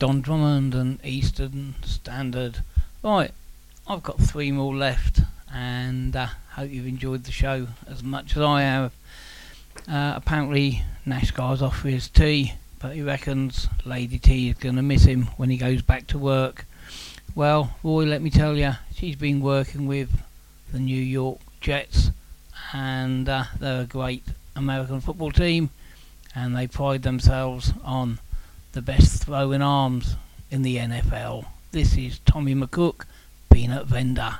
Don Drummond and Eastern Standard. Right, I've got three more left, and I uh, hope you've enjoyed the show as much as I have. Uh, apparently NASCAR's off for his tea, but he reckons Lady T is going to miss him when he goes back to work. Well, Roy, let me tell you, she's been working with the New York Jets, and uh, they're a great American football team, and they pride themselves on the best throwing arms in the N F L. This is Tommy McCook, Peanut Vendor.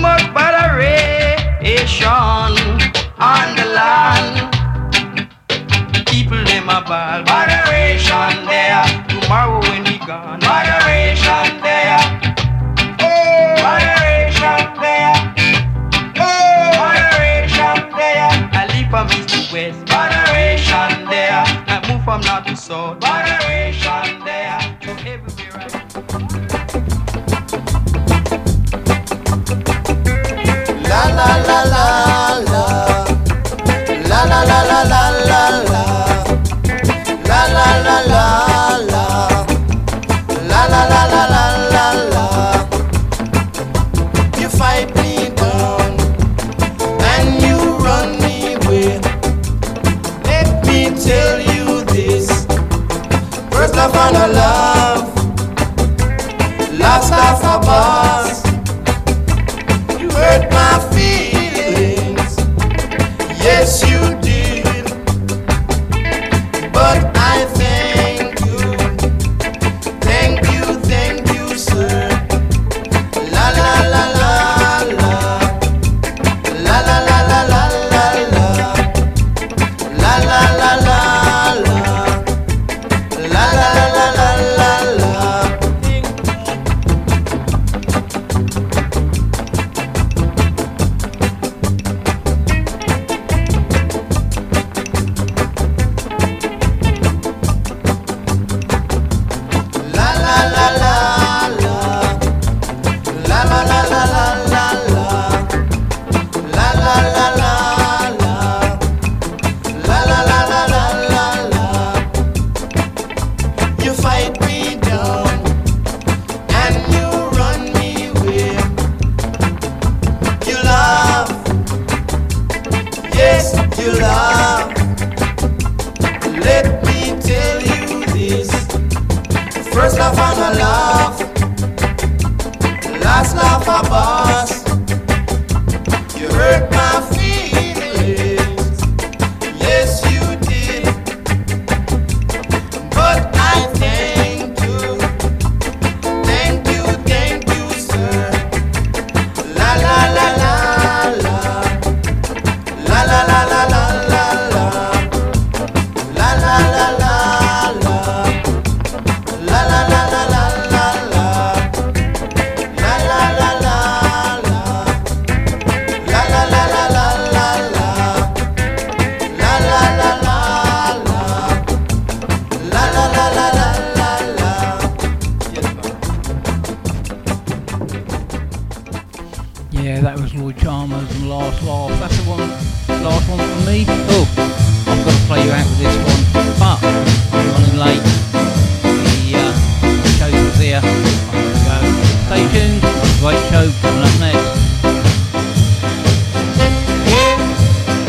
much botheration on the land. People them a ball, botheration there. Tomorrow when we gone, botheration there. Oh, botheration there. Oh, botheration there. I live from east to west, botheration there. I move from north to south, botheration there. To everywhere I go. La la la la la, la la la la la la la, la la la la la, la la la la la la la. You fight me down and you run me away. Let me tell you this: first love and a love, last love a boss. You hurt my feelings, yes you did, but I thank you, thank you, thank you, sir. La la la la la, la la la la la la la, la la la la la, la la la la la la. You fight me down and you run me away. You love, yes you love. Let me tell you this: first love and a love, last love a boss. You hurt my feelings, yes you did, but I thank you, thank you, thank you, sir. La la la la la, la la la la la la la, la la la la la, la la la la la la la, la la la la la, la la la la la la la, la la la la la la. La la la la la la la. Yes, ma'am. Yeah, that was Lloyd Chalmers and Last Laugh. That's the one, last one for me. Oh, I've got to play you out with this